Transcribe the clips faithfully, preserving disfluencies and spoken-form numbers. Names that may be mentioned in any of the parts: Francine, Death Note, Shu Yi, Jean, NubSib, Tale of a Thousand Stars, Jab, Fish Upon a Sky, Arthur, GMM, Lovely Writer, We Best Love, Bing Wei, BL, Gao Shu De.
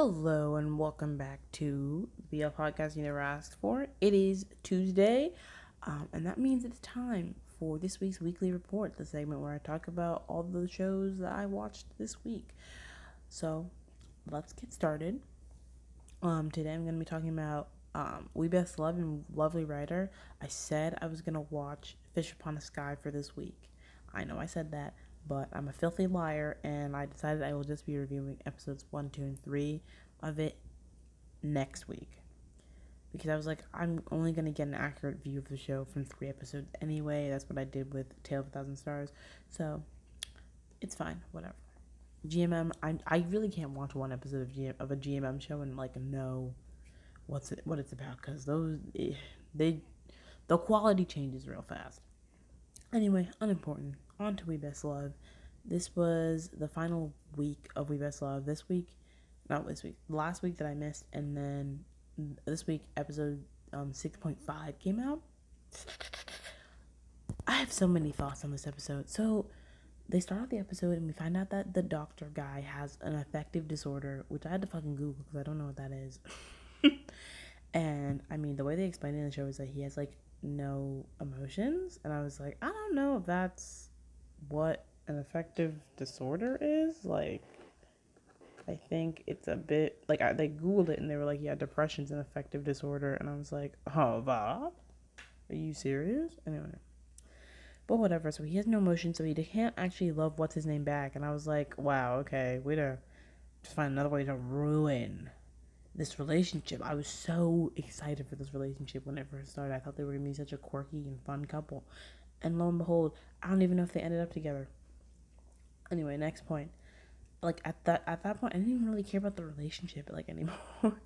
Hello and welcome back to the B L podcast you never asked for. It is Tuesday, um, and that means it's time for this week's weekly report, the segment where I talk about all the shows that I watched this week. So let's get started. Um, today I'm going to be talking about um, We Best Love and Lovely Writer. I said I was going to watch Fish Upon a Sky for this week. I know I said that, but I'm a filthy liar, and I decided I will just be reviewing episodes one, two, and three of it next week. Because I was like, I'm only going to get an accurate view of the show from three episodes anyway. That's what I did with Tale of a Thousand Stars. So, it's fine. Whatever. G M M, I I really can't watch one episode of G M, of a G M M show and, like, know what's it, what it's about. Because those, they, the quality changes real fast. Anyway, unimportant. On to We Best Love. This was the final week of We Best Love. This week, not this week, last week that I missed, and then this week, episode um, six point five came out. I have so many thoughts on this episode. So, they start off the episode, and we find out that the doctor guy has an affective disorder, which I had to fucking Google, because I don't know what that is. And, I mean, the way they explain it in the show is that he has, like, no emotions, and I was like, I don't know if that's what an affective disorder is. Like, I think it's a bit like I, they Googled it and they were like, yeah, depression's an affective disorder, and I was like, oh, Bob, are you serious? Anyway, but whatever. So he has no emotion, so he can't actually love what's his name back, and I was like, wow, okay, way to find another way to ruin this relationship. I was so excited for this relationship when it first started. I thought they were gonna be such a quirky and fun couple. And lo and behold, I don't even know if they ended up together. Anyway, next point. Like, at that at that point, I didn't even really care about the relationship, like, anymore.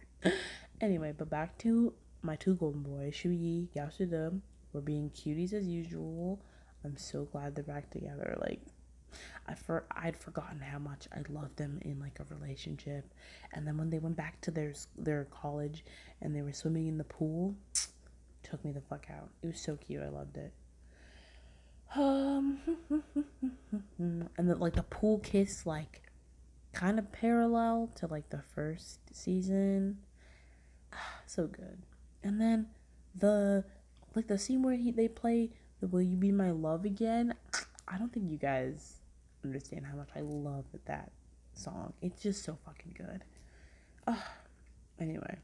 Anyway, but back to my two golden boys, Shu Yi, Gao Shu De, were being cuties as usual. I'm so glad they're back together. Like, I for I'd forgotten how much I loved them in, like, a relationship. And then when they went back to their their college and they were swimming in the pool, took me the fuck out. It was so cute. I loved it. Um, and the, like, the pool kiss, like, kind of parallel to, like, the first season. So good. And then the, like, the scene where he they play the Will You Be My Love Again. I don't think you guys understand how much I love that song. It's just so fucking good. Ugh. Anyway.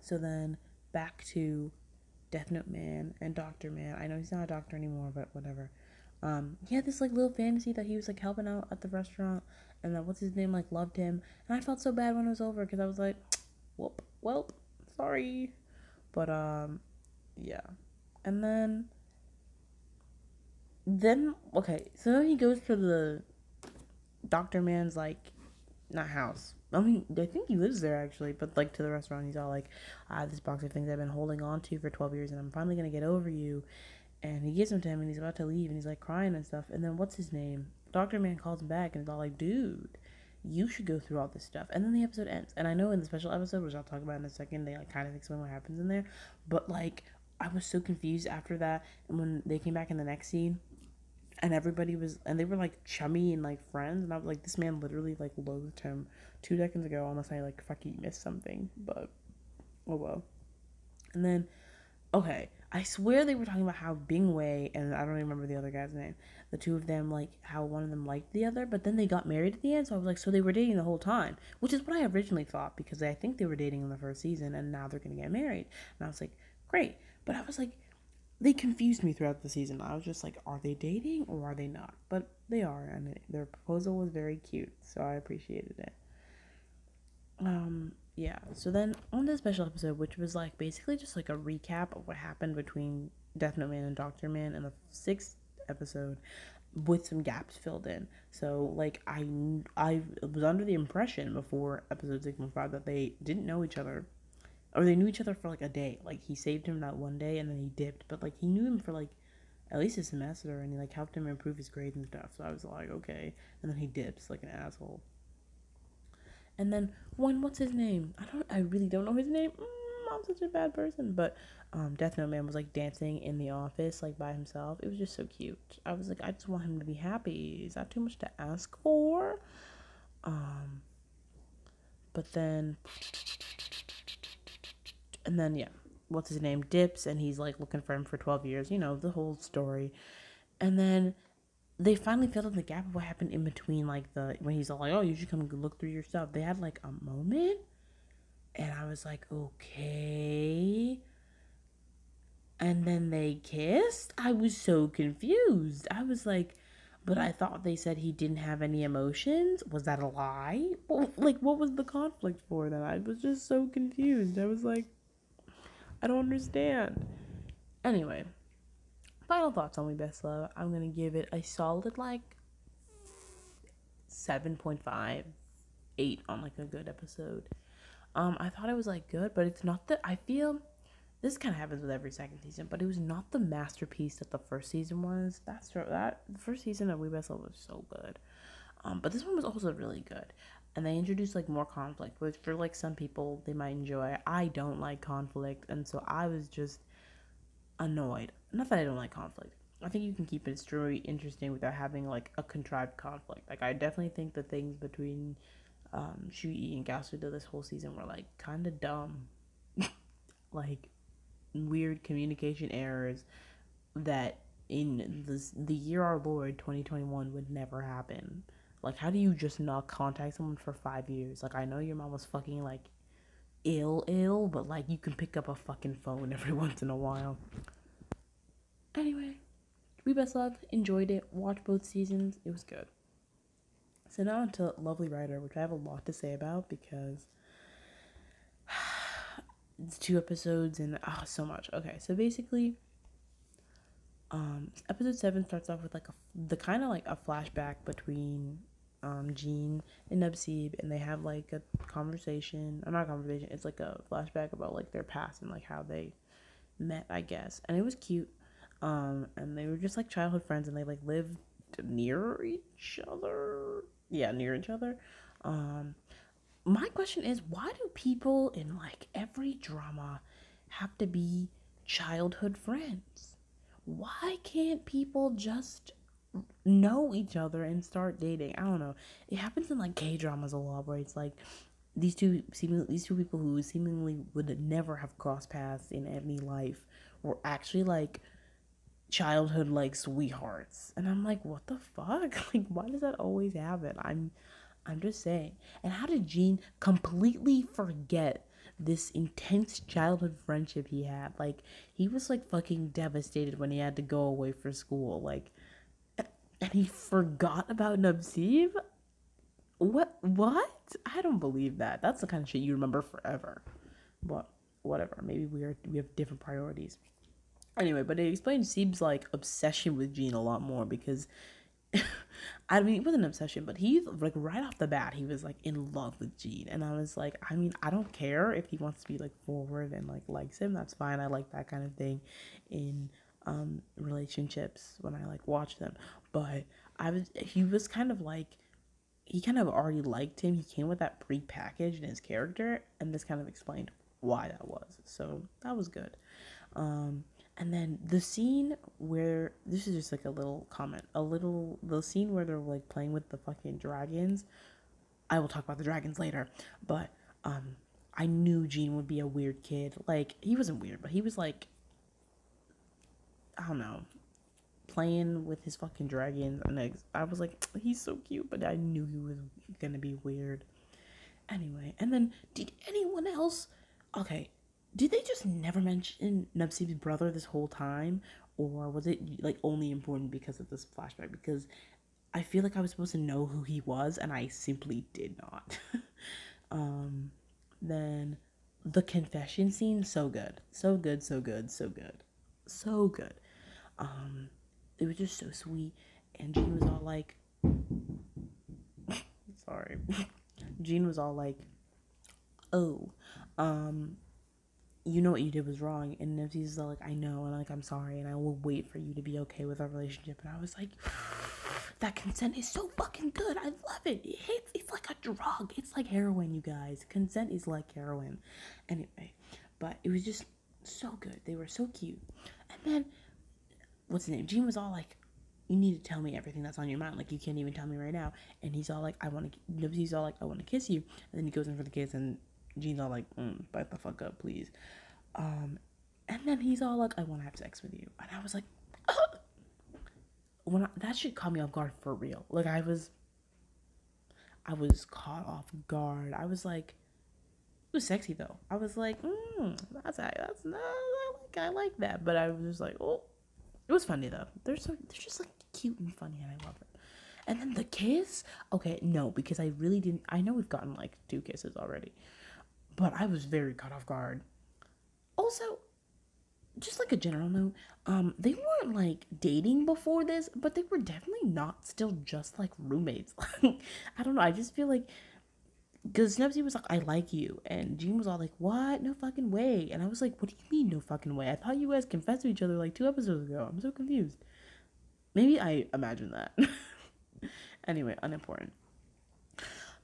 So then, back to Death Note Man and Doctor Man. I know he's not a doctor anymore, but whatever. Um, he had this, like, little fantasy that he was, like, helping out at the restaurant, and that what's-his-name, like, loved him. And I felt so bad when it was over, because I was like, whoop, welp, sorry. But, um, yeah. And then... Then, okay, so then he goes to the Doctor Man's, like, not house. I mean, I think he lives there, actually, but, like, to the restaurant. He's all like, I have this box of things I've been holding on to for twelve years, and I'm finally going to get over you. And he gives them to him, and he's about to leave, and he's, like, crying and stuff. And then what's his name? Doctor Man calls him back, and he's all like, dude, you should go through all this stuff. And then the episode ends. And I know in the special episode, which I'll talk about in a second, they, like, kind of explain what happens in there. But, like, I was so confused after that. And when they came back in the next scene, and everybody was, and they were, like, chummy and, like, friends, and I was like, this man literally, like, loathed him two seconds ago, unless I, like, fucking missed something, but, oh well. And then, okay, I swear they were talking about how Bing Wei, and I don't remember the other guy's name, the two of them, like, how one of them liked the other, but then they got married at the end, so I was like, so they were dating the whole time, which is what I originally thought, because I think they were dating in the first season, and now they're gonna get married, and I was like, great, but I was like, they confused me throughout the season. I was just like, are they dating or are they not? But they are, and it, their proposal was very cute, so I appreciated it. Um, yeah. So then on this special episode, which was, like, basically just, like, a recap of what happened between Death Note Man and Doctor Man in the sixth episode, with some gaps filled in. So, like, I I was under the impression before episode six point five that they didn't know each other. Or they knew each other for, like, a day. Like, he saved him that one day, and then he dipped. But, like, he knew him for, like, at least a semester, and he, like, helped him improve his grades and stuff. So I was like, okay. And then he dips like an asshole. And then, one, what's his name? I don't, I really don't know his name. Mm, I'm such a bad person. But, um, Death Note Man was, like, dancing in the office, like, by himself. It was just so cute. I was like, I just want him to be happy. Is that too much to ask for? Um... But then, and then, yeah, what's his name? Dips, and he's, like, looking for him for twelve years. You know, the whole story. And then they finally filled in the gap of what happened in between, like, the, when he's all like, oh, you should come look through your stuff. They had, like, a moment, and I was like, okay. And then they kissed? I was so confused. I was like, but I thought they said he didn't have any emotions. Was that a lie? Like, what was the conflict for then? I was just so confused. I was like, I don't understand. Anyway, final thoughts on We Best Love. I'm going to give it a solid, like, seven point five, eight on, like, a good episode. Um, I thought it was, like, good, but it's not that I feel... This kind of happens with every second season, but it was not the masterpiece that the first season was. That's that the first season of We Best Love was so good, um, but this one was also really good, and they introduced like more conflict, which for like some people they might enjoy. I don't like conflict, and so I was just annoyed. Not that I don't like conflict. I think you can keep it story interesting without having like a contrived conflict. Like I definitely think the things between um, Shu Yi and Gao Shu De this whole season were like kind of dumb, like. Weird communication errors that in this the year our Lord twenty twenty-one would never happen. Like, how do you just not contact someone for five years? Like, I know your mom was fucking like ill ill but like you can pick up a fucking phone every once in a while. Anyway, We Best Love, enjoyed it, watched both seasons, it was good. So now onto Lovely Writer, which I have a lot to say about because it's two episodes and oh, so much. Okay, so basically, um, episode seven starts off with like a the kind of like a flashback between um Gene and NubSib, and they have like a conversation, or not a conversation. It's like a flashback about like their past and like how they met, I guess. And it was cute. Um, and they were just like childhood friends, and they like lived near each other. Yeah, near each other. Um. My question is, why do people in, like, every drama have to be childhood friends? Why can't people just know each other and start dating? I don't know. It happens in, like, K-dramas a lot where it's, like, these two seemingly, these two people who seemingly would never have crossed paths in any life were actually, like, childhood, like, sweethearts. And I'm like, what the fuck? Like, why does that always happen? I'm... I'm just saying. And how did Gene completely forget this intense childhood friendship he had? Like, he was, like, fucking devastated when he had to go away for school. Like, and he forgot about NubSib? What? What? I don't believe that. That's the kind of shit you remember forever. But, whatever. Maybe we are we have different priorities. Anyway, but it explains Sib's, like, obsession with Gene a lot more because... I mean, it was an obsession, but he's, like, right off the bat, he was, like, in love with Gene, and I was, like, I mean, I don't care if he wants to be, like, forward and, like, likes him, that's fine, I like that kind of thing in, um, relationships when I, like, watch them, but I was, he was kind of, like, he kind of already liked him, he came with that pre-package in his character, and this kind of explained why that was, so that was good, um, and then the scene where, this is just like a little comment, a little, the scene where they're like playing with the fucking dragons, I will talk about the dragons later, but, um, I knew Gene would be a weird kid, like, he wasn't weird, but he was like, I don't know, playing with his fucking dragons, and I was like, he's so cute, but I knew he was gonna be weird, anyway, and then, did anyone else, okay, did they just never mention NubSib's brother this whole time? Or was it, like, only important because of this flashback? Because I feel like I was supposed to know who he was, and I simply did not. um, then the confession scene, so good. So good, so good, so good. So good. Um, it was just so sweet. And Gene was all like... Sorry. Gene was all like, oh, um... you know what you did was wrong, and NubSib's like, I know, and like, I'm sorry, and I will wait for you to be okay with our relationship, and I was like, that consent is so fucking good, I love it, it hits, it's like a drug, it's like heroin, you guys, consent is like heroin, anyway, but it was just so good, they were so cute, and then, what's his name, Gene was all like, you need to tell me everything that's on your mind. Like, you can't even tell me right now. And he's all like, I want to, he's all like, I want to kiss you. And then he goes in for the kiss, and Gene's all like, mm, bite the fuck up, please. Um, and then he's all like, I want to have sex with you. And I was like, oh! When I, that shit caught me off guard for real. Like, I was, I was caught off guard. I was like, it was sexy though. I was like, mm, that's, that's, no, I like, I like that. But I was just like, oh. It was funny though. They're so they're just like cute and funny, and I love it. And then the kiss. Okay, no, because I really didn't. I know we've gotten like two kisses already, but I was very caught off guard. Also, just like a general note, um, they weren't like dating before this, but they were definitely not still just like roommates. Like, I don't know. I just feel like, because Snubsy was like, I like you. And Gene was all like, what? No fucking way. And I was like, what do you mean, no fucking way? I thought you guys confessed to each other like two episodes ago. I'm so confused. Maybe I imagined that. Anyway, unimportant.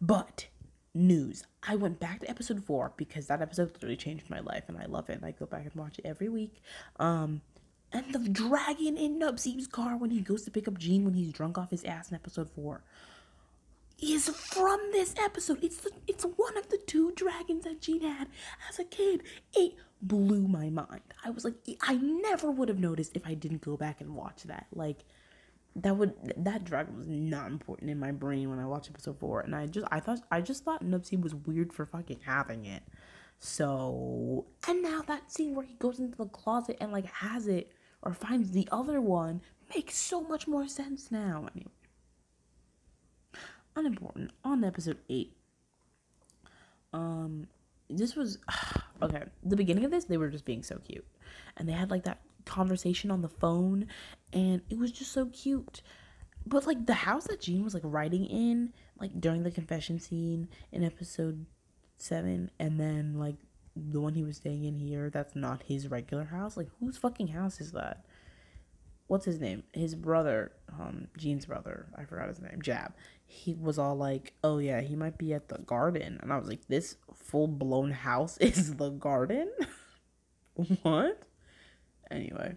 But, news. I went back to episode four because that episode literally changed my life. And I love it. And I go back and watch it every week. Um... And the dragon in Nubsib's car when he goes to pick up Gene when he's drunk off his ass in episode four. Is from this episode. It's the, it's one of the two dragons that Gene had as a kid. It blew my mind. I was like, I never would have noticed if I didn't go back and watch that. Like, that would that dragon was not important in my brain when I watched episode four, and I just I thought I just thought NubSib was weird for fucking having it. So, and now that scene where he goes into the closet and like has it or finds the other one makes so much more sense now. I mean, unimportant. On episode eight, um this was okay the beginning of this, they were just being so cute, and they had like that conversation on the phone, and it was just so cute. But like the house that Gene was like writing in, like during the confession scene in episode seven, and then like the one he was staying in here, that's not his regular house. Like, whose fucking house is that? What's his name? His brother, um, Gene's brother, I forgot his name, Jab. He was all like, oh yeah, he might be at the garden. And I was like, this full-blown house is the garden? What? Anyway.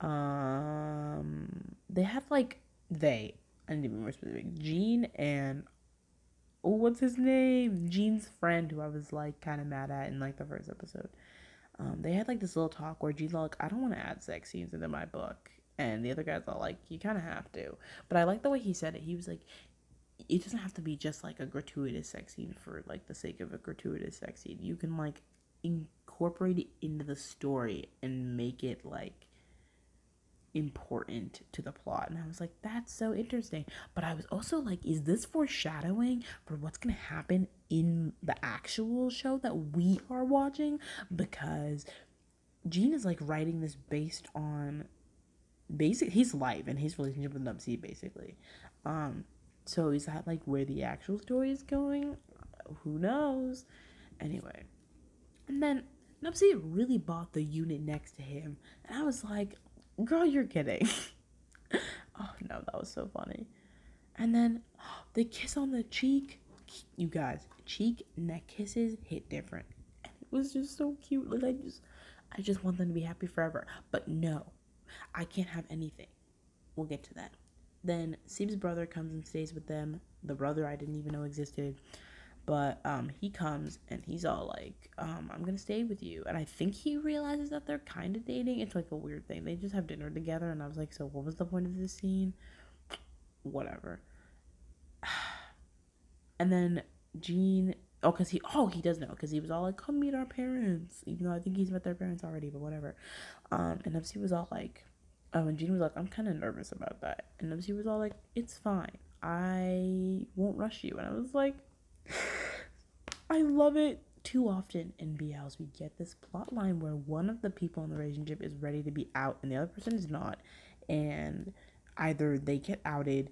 Um, they had like, they, I need to be more specific, Gene and, oh, what's his name? Gene's friend, who I was like kind of mad at in like the first episode. Um, they had like this little talk where Gene's like, I don't want to add sex scenes into my book, and the other guys are like, you kind of have to. But I like the way he said it. He was like, it doesn't have to be just like a gratuitous sex scene for like the sake of a gratuitous sex scene. You can like incorporate it into the story and make it like important to the plot. And I was like, that's so interesting. But I was also like, is this foreshadowing for what's gonna happen in the actual show that we are watching? Because Gene is like writing this based on basic his life and his relationship with NubSib, basically. Um so is that like where the actual story is going? Who knows? Anyway, and then NubSib really bought the unit next to him, and I was like, girl, you're kidding. Oh no, that was so funny. And then oh, the kiss on the cheek, you guys, cheek neck kisses hit different, and it was just so cute. Like, I just I just want them to be happy forever. But no, I can't have anything. We'll get to that. Then Sib's brother comes and stays with them, the brother I didn't even know existed. But um, he comes, and he's all like, um, I'm going to stay with you. And I think he realizes that they're kind of dating. It's like a weird thing. They just have dinner together. And I was like, so what was the point of this scene? Whatever. And then Gene, oh, because he, oh, he does know. Because he was all like, come meet our parents. Even though I think he's met their parents already, but whatever. Um, and N F C was all like, um, and Gene was like, I'm kind of nervous about that. And N F C was all like, it's fine. I won't rush you. And I was like, I love it. Too often in B Ls, we get this plot line where one of the people in the relationship is ready to be out and the other person is not, and either they get outed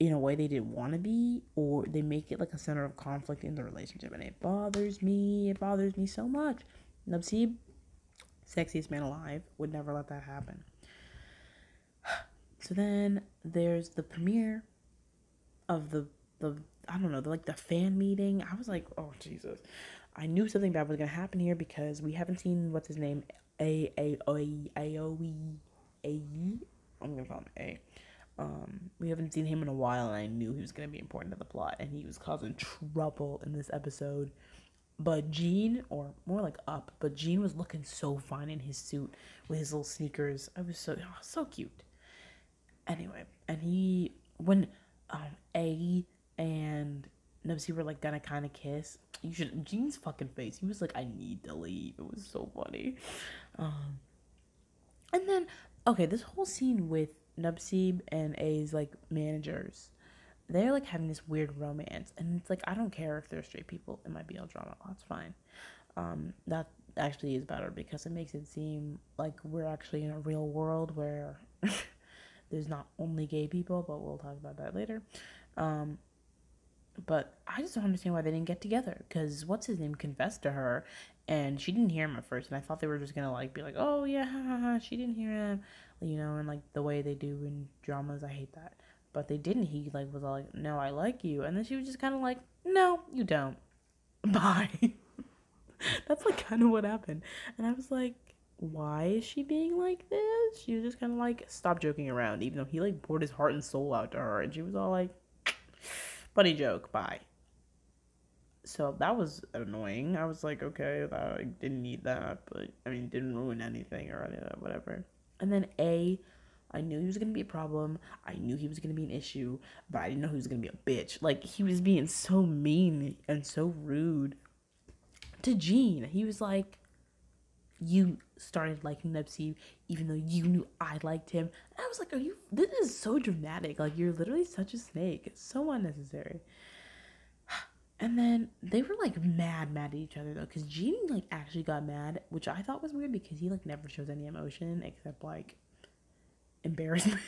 in a way they didn't want to be, or they make it like a center of conflict in the relationship, and it bothers me. It bothers me so much. NubSib, sexiest man alive, would never let that happen. So then there's the premiere of the the I don't know, like the fan meeting. I was like, oh Jesus, I knew something bad was gonna happen here, because we haven't seen what's his name, a a o e a o e a I'm gonna call him A. Um, we haven't seen him in a while, and I knew he was gonna be important to the plot, and he was causing trouble in this episode. But Gene, or more like Up, but Gene was looking so fine in his suit with his little sneakers. I was so oh, so cute. Anyway, and he when um A and NubSib were like gonna kind of kiss. You should Gene's fucking face. He was like, I need to leave. It was so funny. Um, and then okay, this whole scene with NubSib and A's like managers. They're like having this weird romance, and it's like, I don't care if they're straight people in my B L drama, that's fine. Um, that actually is better because it makes it seem like we're actually in a real world where there's not only gay people, but we'll talk about that later. Um, but I just don't understand why they didn't get together, because what's his name confessed to her, and she didn't hear him at first, and I thought they were just gonna like be like, oh yeah, ha, ha, ha, she didn't hear him, you know, and like the way they do in dramas, I hate that. But they didn't. He like was all like, no, I like you. And then she was just kind of like, no, you don't. Bye. That's like kind of what happened. And I was like, why is she being like this? She was just kind of like, stop joking around. Even though he like poured his heart and soul out to her. And she was all like, buddy joke, bye. So that was annoying. I was like, okay, I didn't need that. But I mean, didn't ruin anything or any of that, whatever. And then A... I knew he was going to be a problem. I knew he was going to be an issue, but I didn't know he was going to be a bitch. Like, he was being so mean and so rude to Gene. He was like, you started liking NubSib even though you knew I liked him. And I was like, are you, this is so dramatic. Like, you're literally such a snake. It's so unnecessary. And then they were like mad, mad at each other though, because Gene like actually got mad, which I thought was weird because he like never shows any emotion except like, embarrassment.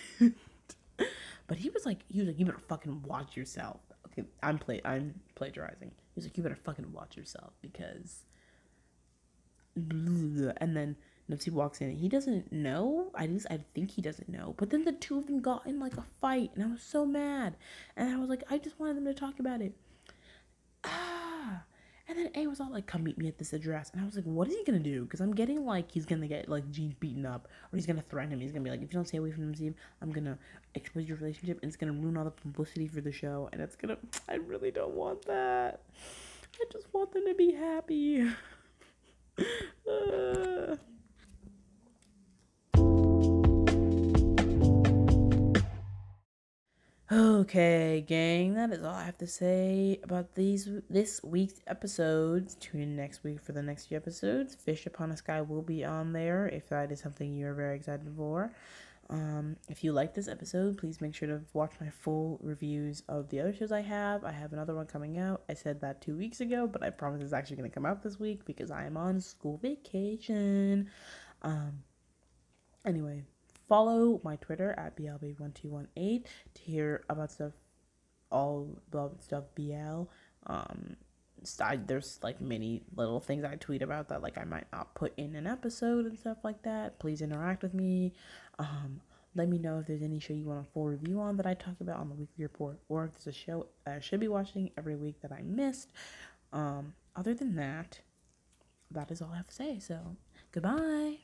But he was like he was like you better fucking watch yourself. Okay, I'm play I'm plagiarizing. He was like, you better fucking watch yourself because and then NubSib walks in and he doesn't know. I just I think he doesn't know. But then the two of them got in like a fight and I was so mad. And I was like, I just wanted them to talk about it. Ah And then A was all like, come meet me at this address. And I was like, what is he going to do? Because I'm getting like, he's going to get like Gene beaten up. Or he's going to threaten him. He's going to be like, if you don't stay away from him, Steve, I'm going to expose your relationship. And it's going to ruin all the publicity for the show. And it's going to, I really don't want that. I just want them to be happy. uh... Okay, gang, that is all I have to say about these this week's episodes. Tune in next week for the next few episodes. Fish Upon a Sky will be on there if that is something you're very excited for. Um, if you like this episode, please make sure to watch my full reviews of the other shows I have. I have another one coming out. I said that two weeks ago, but I promise it's actually going to come out this week because I am on school vacation. Um, anyway. Follow my Twitter at B L B one two one eight to hear about stuff, all about stuff B L. Um, I, there's like many little things I tweet about that like I might not put in an episode and stuff like that. Please interact with me. Um, let me know if there's any show you want a full review on that I talk about on the weekly report, or if there's a show I should be watching every week that I missed. Um, other than that, that is all I have to say. So goodbye.